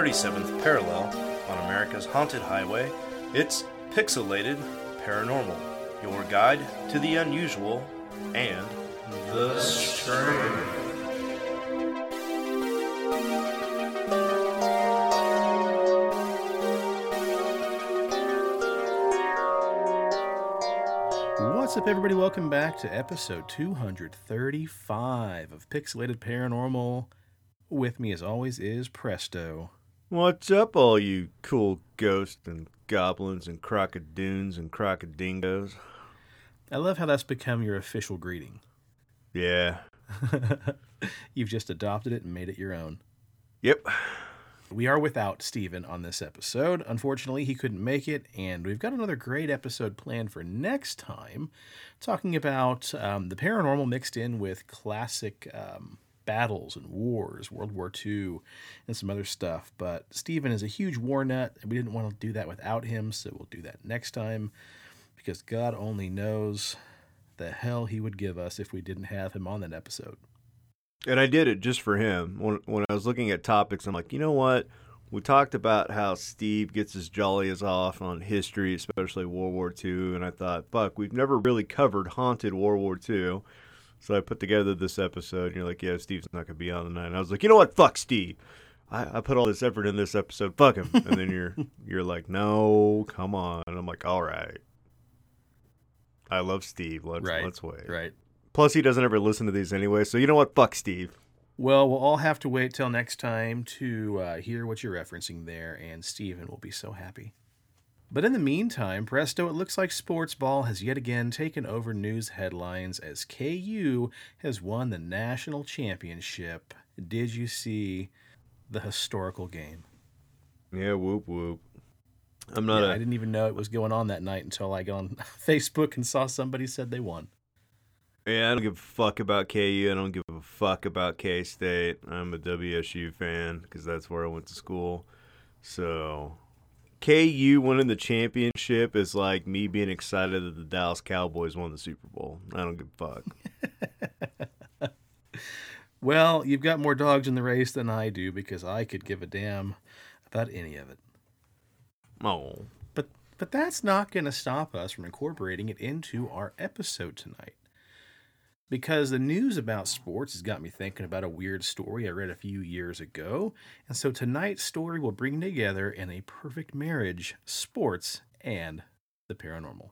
37th parallel on America's Haunted Highway, it's Pixelated Paranormal, your guide to the unusual and the strange. What's up, everybody? Welcome back to episode 235 of Pixelated Paranormal. With me, as always, is Presto. What's up, all you cool ghosts and goblins and crocodoons and crocodingos? I love how that's become your official greeting. Yeah. You've just adopted it and made it your own. Yep. We are without Stephen on this episode. Unfortunately, he couldn't make it, and we've got another great episode planned for next time, talking about the paranormal mixed in with classic battles and wars, World War II, and some other stuff. But Stephen is a huge war nut, and we didn't want to do that without him, so we'll do that next time, because God only knows the hell he would give us if we didn't have him on that episode. And I did it just for him. When I was looking at topics, I'm like, you know what? We talked about how Steve gets his jollies off on history, especially World War II. And I thought, fuck, we've never really covered haunted World War II. So I put together this episode. And you're like, yeah, Steve's not going to be on tonight. And I was like, you know what? Fuck Steve. I put all this effort in this episode. Fuck him. And then you're like, no, come on. And I'm like, all right. I love Steve. Let's wait. Right. Plus, he doesn't ever listen to these anyway, so you know what? Fuck Steve. Well, we'll all have to wait till next time to hear what you're referencing there, and Steven will be so happy. But in the meantime, Presto, it looks like sports ball has yet again taken over news headlines as KU has won the national championship. Did you see the historical game? Yeah, whoop whoop. I didn't even know it was going on that night until I got on Facebook and saw somebody said they won. Yeah, I don't give a fuck about KU. I don't give a fuck about K-State. I'm a WSU fan because that's where I went to school. So KU winning the championship is like me being excited that the Dallas Cowboys won the Super Bowl. I don't give a fuck. Well, you've got more dogs in the race than I do because I could give a damn about any of it. Oh. But that's not going to stop us from incorporating it into our episode tonight. Because the news about sports has got me thinking about a weird story I read a few years ago. And so tonight's story will bring together in a perfect marriage, sports and the paranormal.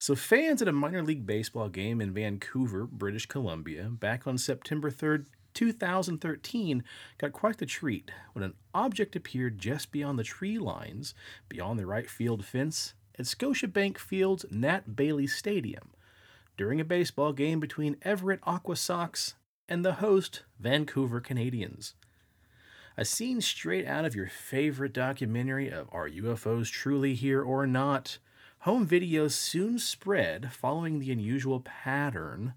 So fans at a minor league baseball game in Vancouver, British Columbia, back on September 3rd, 2013, got quite the treat when an object appeared just beyond the tree lines, beyond the right field fence, at Scotiabank Field's Nat Bailey Stadium, during a baseball game between Everett Aqua Sox and the host, Vancouver Canadians. A scene straight out of your favorite documentary of Are UFOs Truly Here or Not? Home videos soon spread following the unusual pattern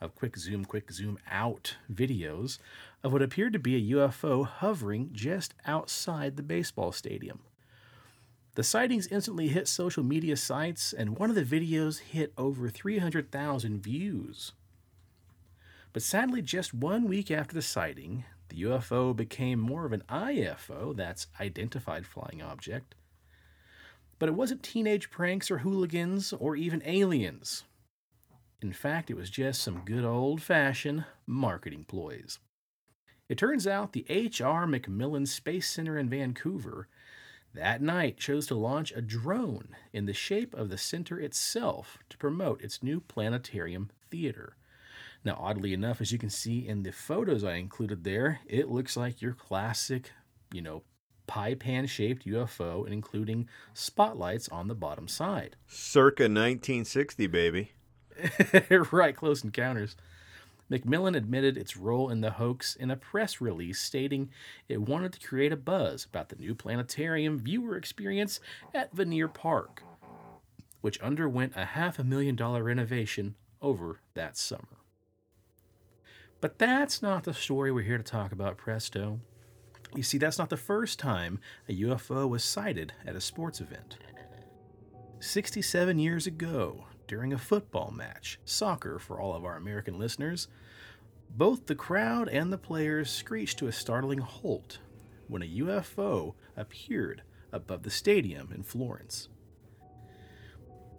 of quick zoom out videos of what appeared to be a UFO hovering just outside the baseball stadium. The sightings instantly hit social media sites, and one of the videos hit over 300,000 views. But sadly, just 1 week after the sighting, the UFO became more of an IFO, that's Identified Flying Object. But it wasn't teenage pranks or hooligans or even aliens. In fact, it was just some good old-fashioned marketing ploys. It turns out the H.R. Macmillan Space Center in Vancouver that night chose to launch a drone in the shape of the center itself to promote its new planetarium theater. Now, oddly enough, as you can see in the photos I included there, it looks like your classic, pie pan-shaped UFO, and including spotlights on the bottom side. Circa 1960, baby. Right, Close Encounters. Macmillan admitted its role in the hoax in a press release stating it wanted to create a buzz about the new planetarium viewer experience at Veneer Park, which underwent a $500,000 renovation over that summer. But that's not the story we're here to talk about, Presto. You see, that's not the first time a UFO was sighted at a sports event. 67 years ago, during a football match, soccer for all of our American listeners, both the crowd and the players screeched to a startling halt when a UFO appeared above the stadium in Florence.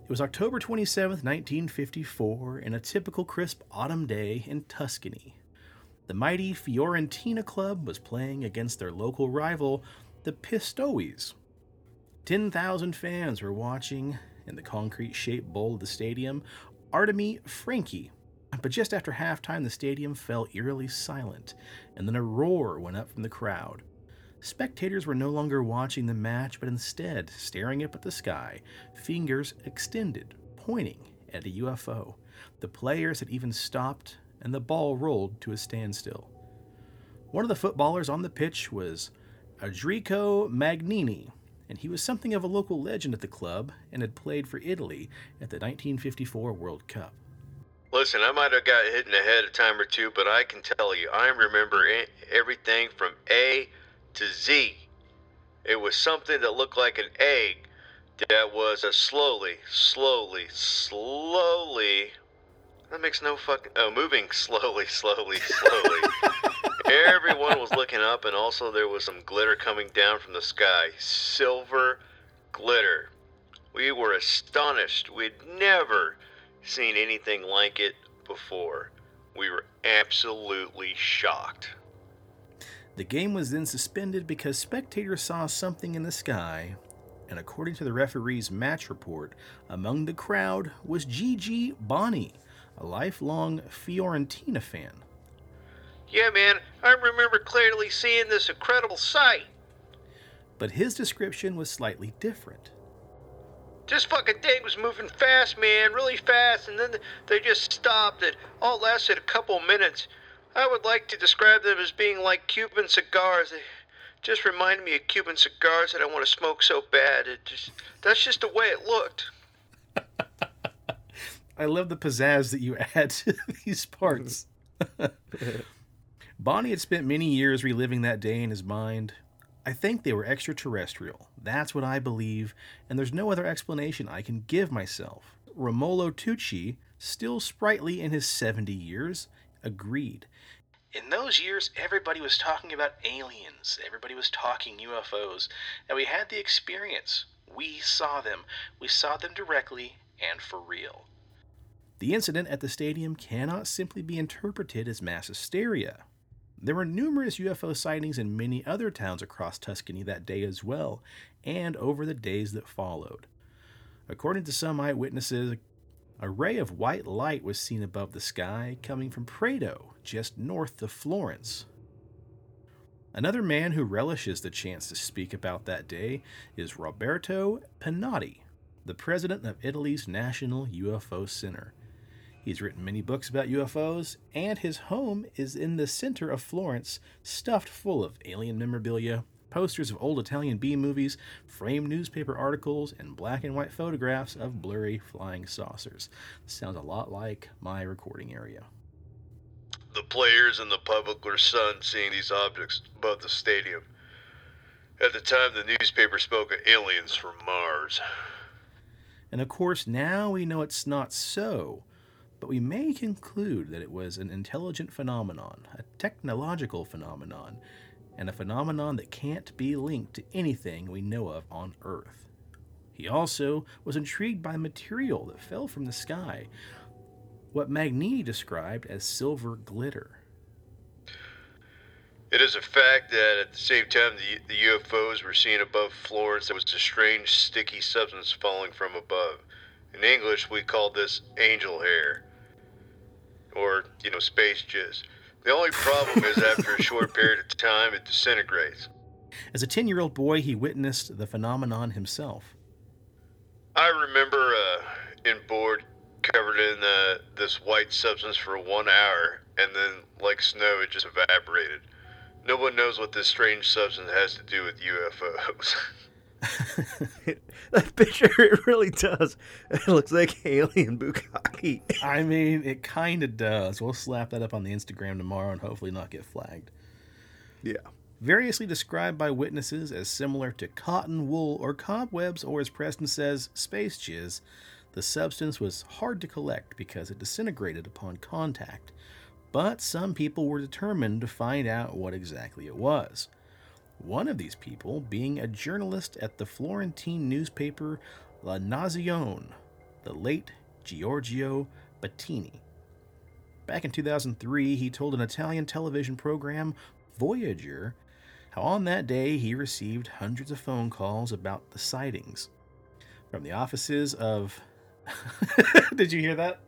It was October 27, 1954, and a typical crisp autumn day in Tuscany. The mighty Fiorentina Club was playing against their local rival, the Pistoiesi. 10,000 fans were watching in the concrete-shaped bowl of the stadium, Artemi Franchi. But just after halftime, the stadium fell eerily silent, and then a roar went up from the crowd. Spectators were no longer watching the match, but instead staring up at the sky, fingers extended, pointing at a UFO. The players had even stopped, and the ball rolled to a standstill. One of the footballers on the pitch was Adrico Magnini, and he was something of a local legend at the club and had played for Italy at the 1954 World Cup. Listen, I might have got hit in the head a time or two, but I can tell you, I remember everything from A to Z. It was something that looked like an egg that was a slowly. That makes no fucking... Oh, moving slowly. Everyone was looking up, and also there was some glitter coming down from the sky. Silver glitter. We were astonished. We'd never seen anything like it before. We were absolutely shocked. The game was then suspended because spectators saw something in the sky, and according to the referee's match report, among the crowd was Gigi Bonnie, a lifelong Fiorentina fan. Yeah, man, I remember clearly seeing this incredible sight. But his description was slightly different. This fucking thing was moving fast, man, really fast, and then they just stopped. It all lasted a couple minutes. I would like to describe them as being like Cuban cigars. They just reminded me of Cuban cigars that I want to smoke so bad. That's just the way it looked. I love the pizzazz that you add to these parts. Bonnie had spent many years reliving that day in his mind. I think they were extraterrestrial. That's what I believe, and there's no other explanation I can give myself. Romolo Tucci, still sprightly in his 70 years, agreed. In those years, everybody was talking about aliens. Everybody was talking UFOs, and we had the experience. We saw them. We saw them directly and for real. The incident at the stadium cannot simply be interpreted as mass hysteria. There were numerous UFO sightings in many other towns across Tuscany that day as well, and over the days that followed. According to some eyewitnesses, a ray of white light was seen above the sky coming from Prato, just north of Florence. Another man who relishes the chance to speak about that day is Roberto Pannotti, the president of Italy's National UFO Center. He's written many books about UFOs, and his home is in the center of Florence, stuffed full of alien memorabilia, posters of old Italian B-movies, framed newspaper articles, and black and white photographs of blurry flying saucers. Sounds a lot like my recording area. The players and the public were stunned seeing these objects above the stadium. At the time, the newspaper spoke of aliens from Mars. And of course, now we know it's not so. But we may conclude that it was an intelligent phenomenon, a technological phenomenon, and a phenomenon that can't be linked to anything we know of on Earth. He also was intrigued by material that fell from the sky, what Magnini described as silver glitter. It is a fact that at the same time the UFOs were seen above Florence, there was a strange sticky substance falling from above. In English, we call this angel hair. Or, space jizz. The only problem is after a short period of time, it disintegrates. As a 10-year-old boy, he witnessed the phenomenon himself. I remember in board covered in this white substance for 1 hour, and then, like snow, it just evaporated. No one knows what this strange substance has to do with UFOs. That picture, it really does. It looks like alien bukkake. I mean, it kind of does. We'll slap that up on the Instagram tomorrow and hopefully not get flagged. Yeah. Variously described by witnesses as similar to cotton wool or cobwebs, or as Preston says, space jizz, the substance was hard to collect because it disintegrated upon contact. But some people were determined to find out what exactly it was. one of these people being a journalist at the Florentine newspaper La Nazione, the late Giorgio Bettini. Back in 2003, he told an Italian television program, Voyager, how on that day he received hundreds of phone calls about the sightings from the offices of... Did you hear that?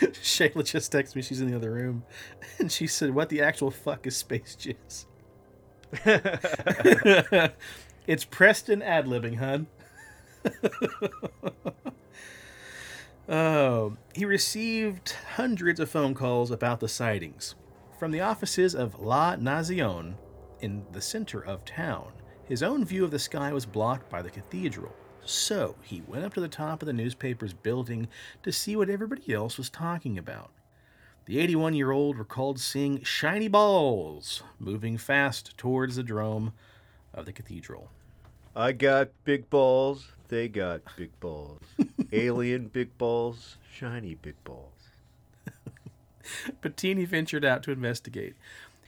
Shayla just texted me. She's in the other room. And she said, what the actual fuck is space jizz? It's Preston ad-libbing, hun. Oh, he received hundreds of phone calls about the sightings from the offices of La Nazione in the center of town. His own view of the sky was blocked by the cathedral, so he went up to the top of the newspaper's building to see what everybody else was talking about. The 81-year-old recalled seeing shiny balls moving fast towards the dome of the cathedral. I got big balls. They got big balls. Alien big balls. Shiny big balls. Bettini ventured out to investigate.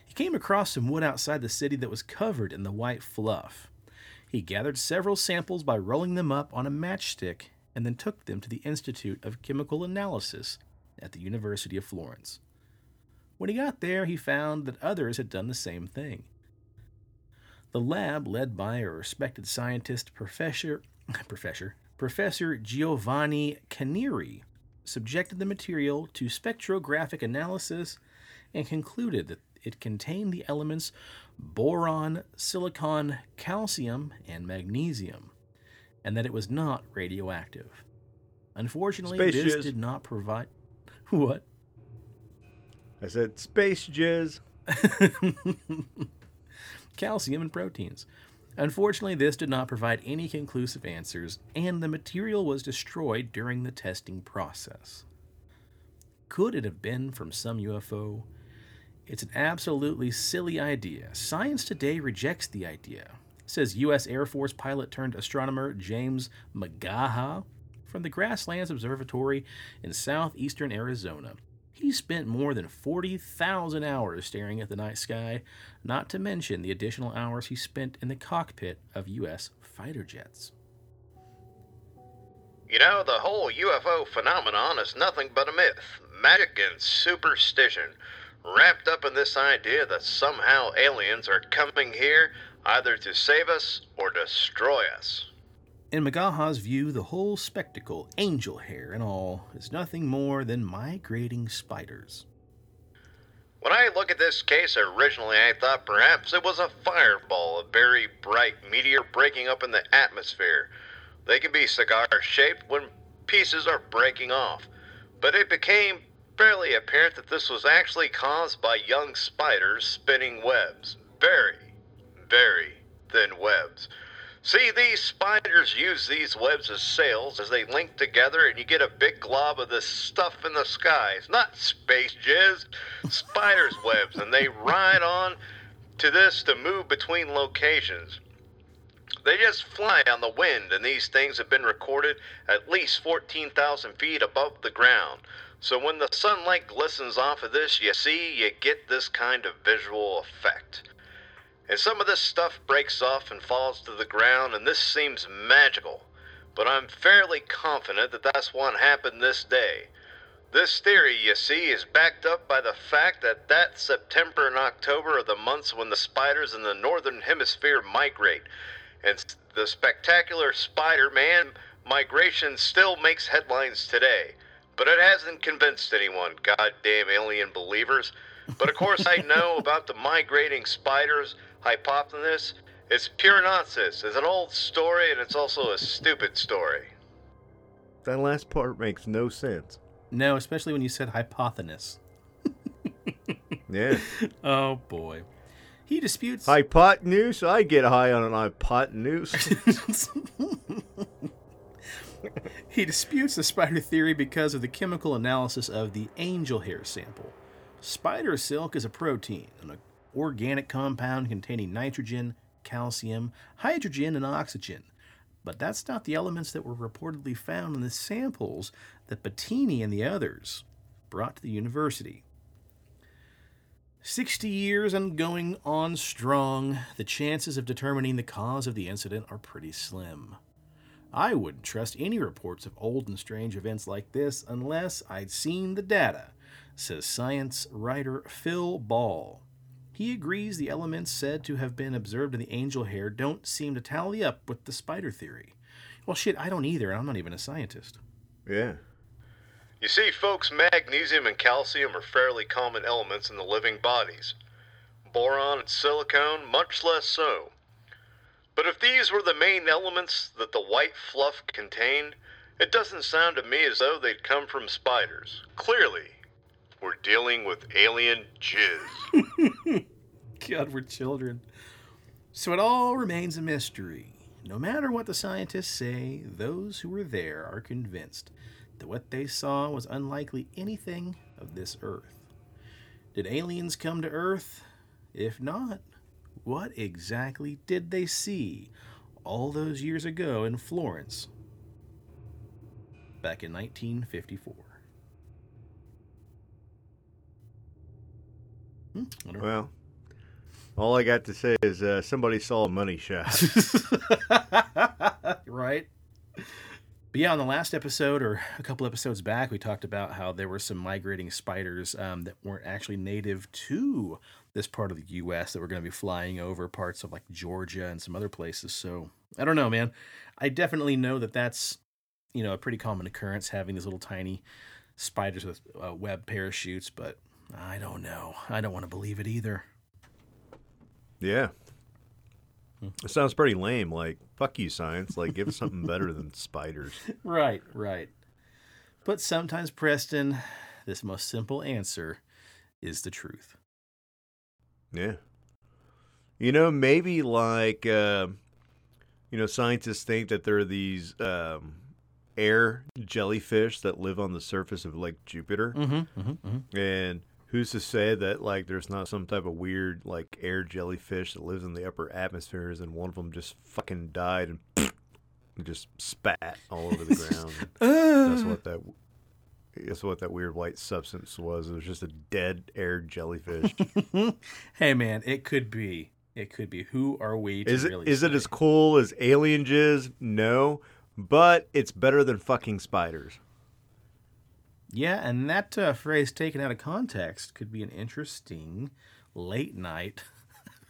He came across some wood outside the city that was covered in the white fluff. He gathered several samples by rolling them up on a matchstick and then took them to the Institute of Chemical Analysis at the University of Florence. When he got there, he found that others had done the same thing. The lab, led by a respected scientist, Professor Giovanni Canieri, subjected the material to spectrographic analysis and concluded that it contained the elements boron, silicon, calcium, and magnesium, and that it was not radioactive. Unfortunately, space this jizz. Did not provide... What? I said space jizz. Calcium and proteins. Unfortunately, this did not provide any conclusive answers, and the material was destroyed during the testing process. Could it have been from some UFO? It's an absolutely silly idea. Science today rejects the idea, says U.S. Air Force pilot turned astronomer James McGaha from the Grasslands Observatory in southeastern Arizona. He spent more than 40,000 hours staring at the night sky, not to mention the additional hours he spent in the cockpit of U.S. fighter jets. You know, the whole UFO phenomenon is nothing but a myth, magic, and superstition, wrapped up in this idea that somehow aliens are coming here either to save us or destroy us. In McGaha's view, the whole spectacle, angel hair and all, is nothing more than migrating spiders. When I look at this case, originally I thought perhaps it was a fireball, a very bright meteor breaking up in the atmosphere. They can be cigar-shaped when pieces are breaking off, but it became fairly apparent that this was actually caused by young spiders spinning webs, very, very thin webs. See, these spiders use these webs as sails as they link together, and you get a big glob of this stuff in the sky. It's not space jizz, spiders' webs, and they ride on to this to move between locations. They just fly on the wind, and these things have been recorded at least 14,000 feet above the ground. So when the sunlight glistens off of this, you get this kind of visual effect. And some of this stuff breaks off and falls to the ground, and this seems magical. But I'm fairly confident that that's what happened this day. This theory, is backed up by the fact that September and October are the months when the spiders in the northern hemisphere migrate. And the spectacular Spider-Man migration still makes headlines today. But it hasn't convinced anyone, goddamn alien believers. But of course I know about the migrating spiders hypothesis. It's pure nonsense. It's an old story, and it's also a stupid story. That last part makes no sense. No, especially when you said hypothesis. Yeah. Oh, boy. He disputes... Hypotenuse? I get high on an hypotenuse. He disputes the spider theory because of the chemical analysis of the angel hair sample. Spider silk is a protein, an organic compound containing nitrogen, calcium, hydrogen, and oxygen. But that's not the elements that were reportedly found in the samples that Bettini and the others brought to the university. 60 years and going on strong, the chances of determining the cause of the incident are pretty slim. I wouldn't trust any reports of old and strange events like this unless I'd seen the data, says science writer Phil Ball. He agrees the elements said to have been observed in the angel hair don't seem to tally up with the spider theory. Well, shit, I don't either, and I'm not even a scientist. Yeah. You see, folks, magnesium and calcium are fairly common elements in the living bodies. Boron and silicon, much less so. But if these were the main elements that the white fluff contained, it doesn't sound to me as though they'd come from spiders. Clearly, we're dealing with alien jizz. God, we're children. So it all remains a mystery. No matter what the scientists say, those who were there are convinced that what they saw was unlikely anything of this Earth. Did aliens come to Earth? If not, what exactly did they see all those years ago in Florence back in 1954? Well, all I got to say is somebody saw a money shot. Right? But yeah, on the last episode or a couple episodes back, we talked about how there were some migrating spiders that weren't actually native to this part of the U.S. that were going to be flying over parts of like Georgia and some other places. So I don't know, man. I definitely know that that's, you know, a pretty common occurrence, having these little tiny spiders with web parachutes, but I don't know. I don't want to believe it either. Yeah. It sounds pretty lame. Like, fuck you, science. Like, give us something better than spiders. Right, right. But sometimes, Preston, this most simple answer is the truth. Yeah. You know, maybe like, you know, scientists think that there are these air jellyfish that live on the surface of, like, Jupiter. Mm-hmm, mm-hmm, mm-hmm. And who's to say that, like, there's not some type of weird, like, air jellyfish that lives in the upper atmospheres, and one of them just fucking died and just spat all over the ground. That's what that weird white substance was. It was just a dead air jellyfish. Hey, man, it could be. It could be. Who are we to really say? Is it as cool as alien jizz? No. But it's better than fucking spiders. Yeah, and that phrase taken out of context could be an interesting late-night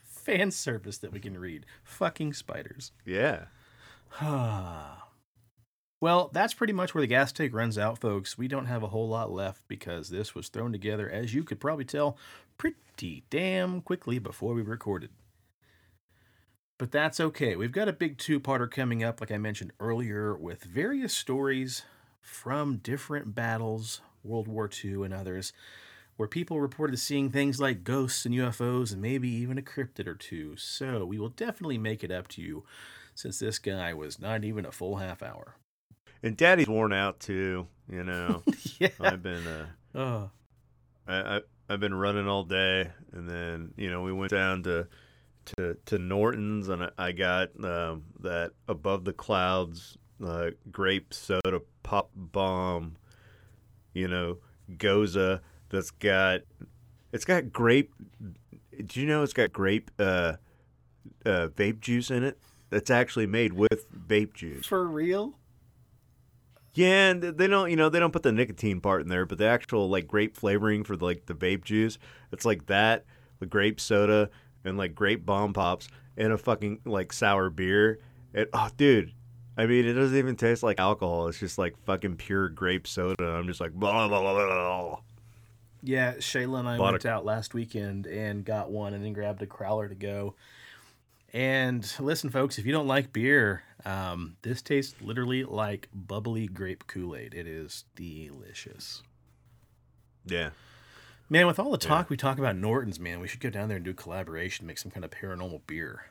fan service that we can read. Fucking spiders. Yeah. Well, that's pretty much where the gas tank runs out, folks. We don't have a whole lot left because this was thrown together, as you could probably tell, pretty damn quickly before we recorded. But that's okay. We've got a big two-parter coming up, like I mentioned earlier, with various stories from different battles, World War II and others, where people reported seeing things like ghosts and UFOs and maybe even a cryptid or two. So we will definitely make it up to you, since this guy was not even a full half hour. And Daddy's worn out, too, you know. Yeah. I've been running all day, and then, you know, we went down to Norton's, and I got that Above the Clouds grape soda pop bomb, you know, goza that's got, it's got grape, do you know it's got grape vape juice in it? That's actually made with vape juice. For real? Yeah, and they don't, you know, they don't put the nicotine part in there, but the actual, like, grape flavoring for, like, the vape juice, it's like that, the grape soda, and, like, grape bomb pops, and a fucking, like, sour beer. And, oh, dude, I mean, it doesn't even taste like alcohol. It's just, like, fucking pure grape soda. I'm just like, blah, blah, blah, blah. Yeah, Shayla and I went out last weekend and got one and then grabbed a crowler to go. And listen, folks, if you don't like beer, this tastes literally like bubbly grape Kool-Aid. It is delicious. Yeah. Man, with all the talk we talk about Norton's, man, we should go down there and do a collaboration, make some kind of paranormal beer.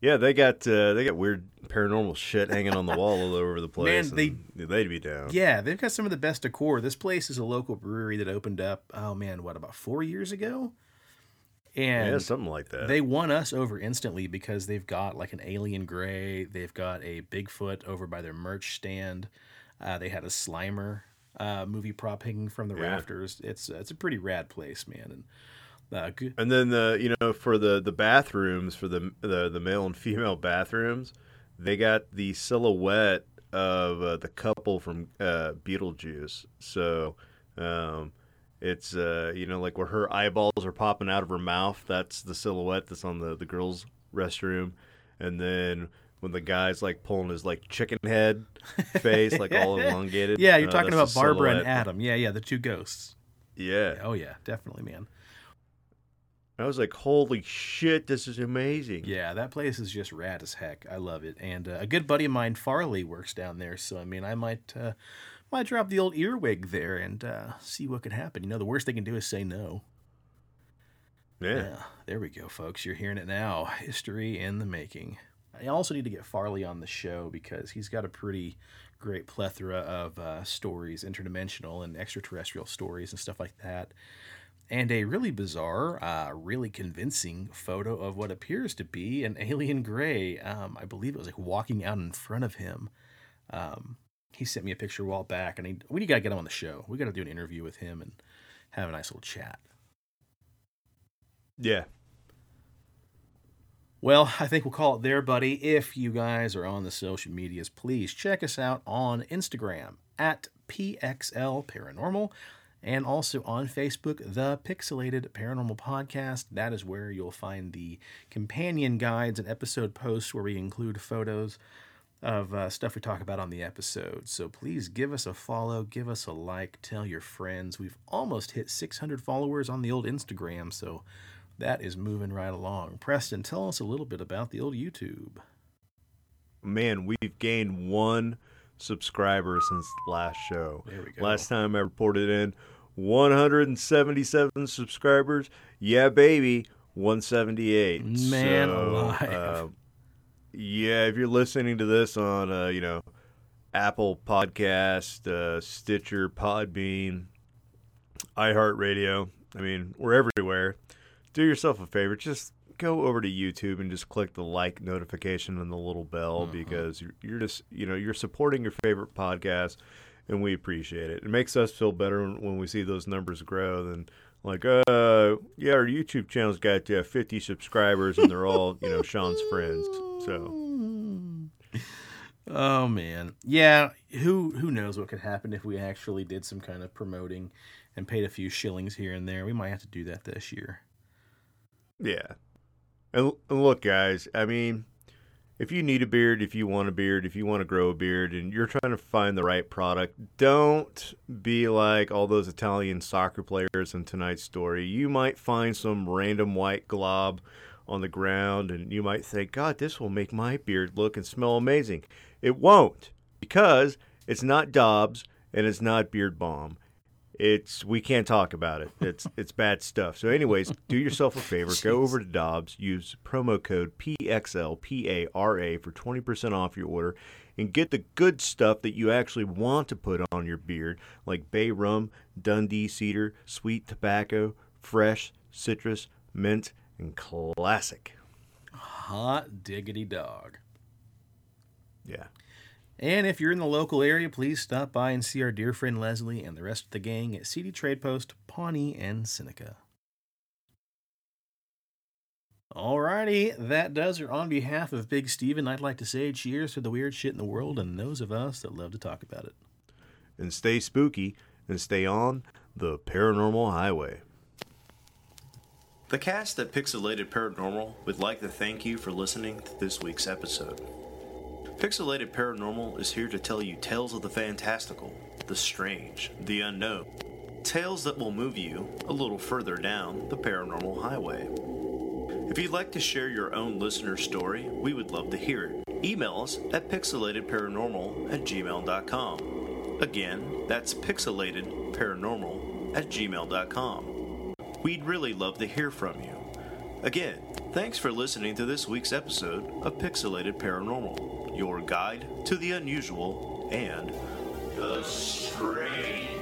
Yeah, they got weird paranormal shit hanging on the wall all over the place. Man, they'd be down. Yeah, they've got some of the best decor. This place is a local brewery that opened up, oh man, what, about 4 years ago? And yeah, something like that. They won us over instantly because they've got like an alien gray. They've got a Bigfoot over by their merch stand. They had a Slimer. movie prop hanging from the rafters. It's a pretty rad place, man. And then for the bathrooms, for the male and female bathrooms, they got the silhouette of the couple from Beetlejuice. So it's like where her eyeballs are popping out of her mouth, that's the silhouette that's on the girls' restroom. And then when the guy's like pulling his like chicken head face, like all elongated. Yeah, you're talking about Barbara silhouette. And Adam. Yeah, the two ghosts. Yeah. Oh yeah, definitely, man. I was like, holy shit, this is amazing. Yeah, that place is just rad as heck. I love it. And a good buddy of mine, Farley, works down there. So, I mean, I might drop the old earwig there and see what could happen. The worst they can do is say no. Yeah. There we go, folks. You're hearing it now. History in the making. I also need to get Farley on the show because he's got a pretty great plethora of stories, interdimensional and extraterrestrial stories and stuff like that. And a really bizarre, really convincing photo of what appears to be an alien gray. I believe it was like walking out in front of him. He sent me a picture a while back, and we got to get him on the show. We got to do an interview with him and have a nice little chat. Yeah. Well, I think we'll call it there, buddy. If you guys are on the social medias, please check us out on Instagram at PXL Paranormal. And also on Facebook, The Pixelated Paranormal Podcast. That is where you'll find the companion guides and episode posts where we include photos of stuff we talk about on the episode. So please give us a follow, give us a like, tell your friends. We've almost hit 600 followers on the old Instagram, so that is moving right along. Preston, tell us a little bit about the old YouTube. Man, we've gained one subscriber since the last show. There we go. Last time I reported in 177 subscribers. Yeah, baby, 178. Man, so, alive. Yeah, if you're listening to this on Apple Podcast, Stitcher, Podbean, iHeartRadio, we're everywhere. Do yourself a favor, just go over to YouTube and just click the like notification and the little bell, because you're just, you're supporting your favorite podcast, and we appreciate it. It makes us feel better when we see those numbers grow than like, our YouTube channel's got 50 subscribers and they're all, Sean's friends. So, oh man. Yeah. Who knows what could happen if we actually did some kind of promoting and paid a few shillings here and there. We might have to do that this year. Yeah. And look, guys, if you need a beard, if you want a beard, if you want to grow a beard, and you're trying to find the right product, don't be like all those Italian soccer players in tonight's story. You might find some random white glob on the ground, and you might think, God, this will make my beard look and smell amazing. It won't, because it's not Dobbs, and it's not Beard Balm. We can't talk about it. It's bad stuff. So anyways, do yourself a favor. Go over to Dobbs. Use promo code PXLPARA for 20% off your order and get the good stuff that you actually want to put on your beard, like bay rum, Dundee cedar, sweet tobacco, fresh, citrus, mint, and classic. Hot diggity dog. Yeah. And if you're in the local area, please stop by and see our dear friend Leslie and the rest of the gang at CD Trade Post, Pawnee, and Seneca. Alrighty, that does it. On behalf of Big Stephen, I'd like to say cheers to the weird shit in the world and those of us that love to talk about it. And stay spooky and stay on the paranormal highway. The cast at Pixelated Paranormal would like to thank you for listening to this week's episode. Pixelated Paranormal is here to tell you tales of the fantastical, the strange, the unknown. Tales that will move you a little further down the paranormal highway. If you'd like to share your own listener story, we would love to hear it. Email us at pixelatedparanormal@gmail.com. Again, that's pixelatedparanormal@gmail.com. We'd really love to hear from you. Again, thanks for listening to this week's episode of Pixelated Paranormal. Your guide to the unusual and the strange.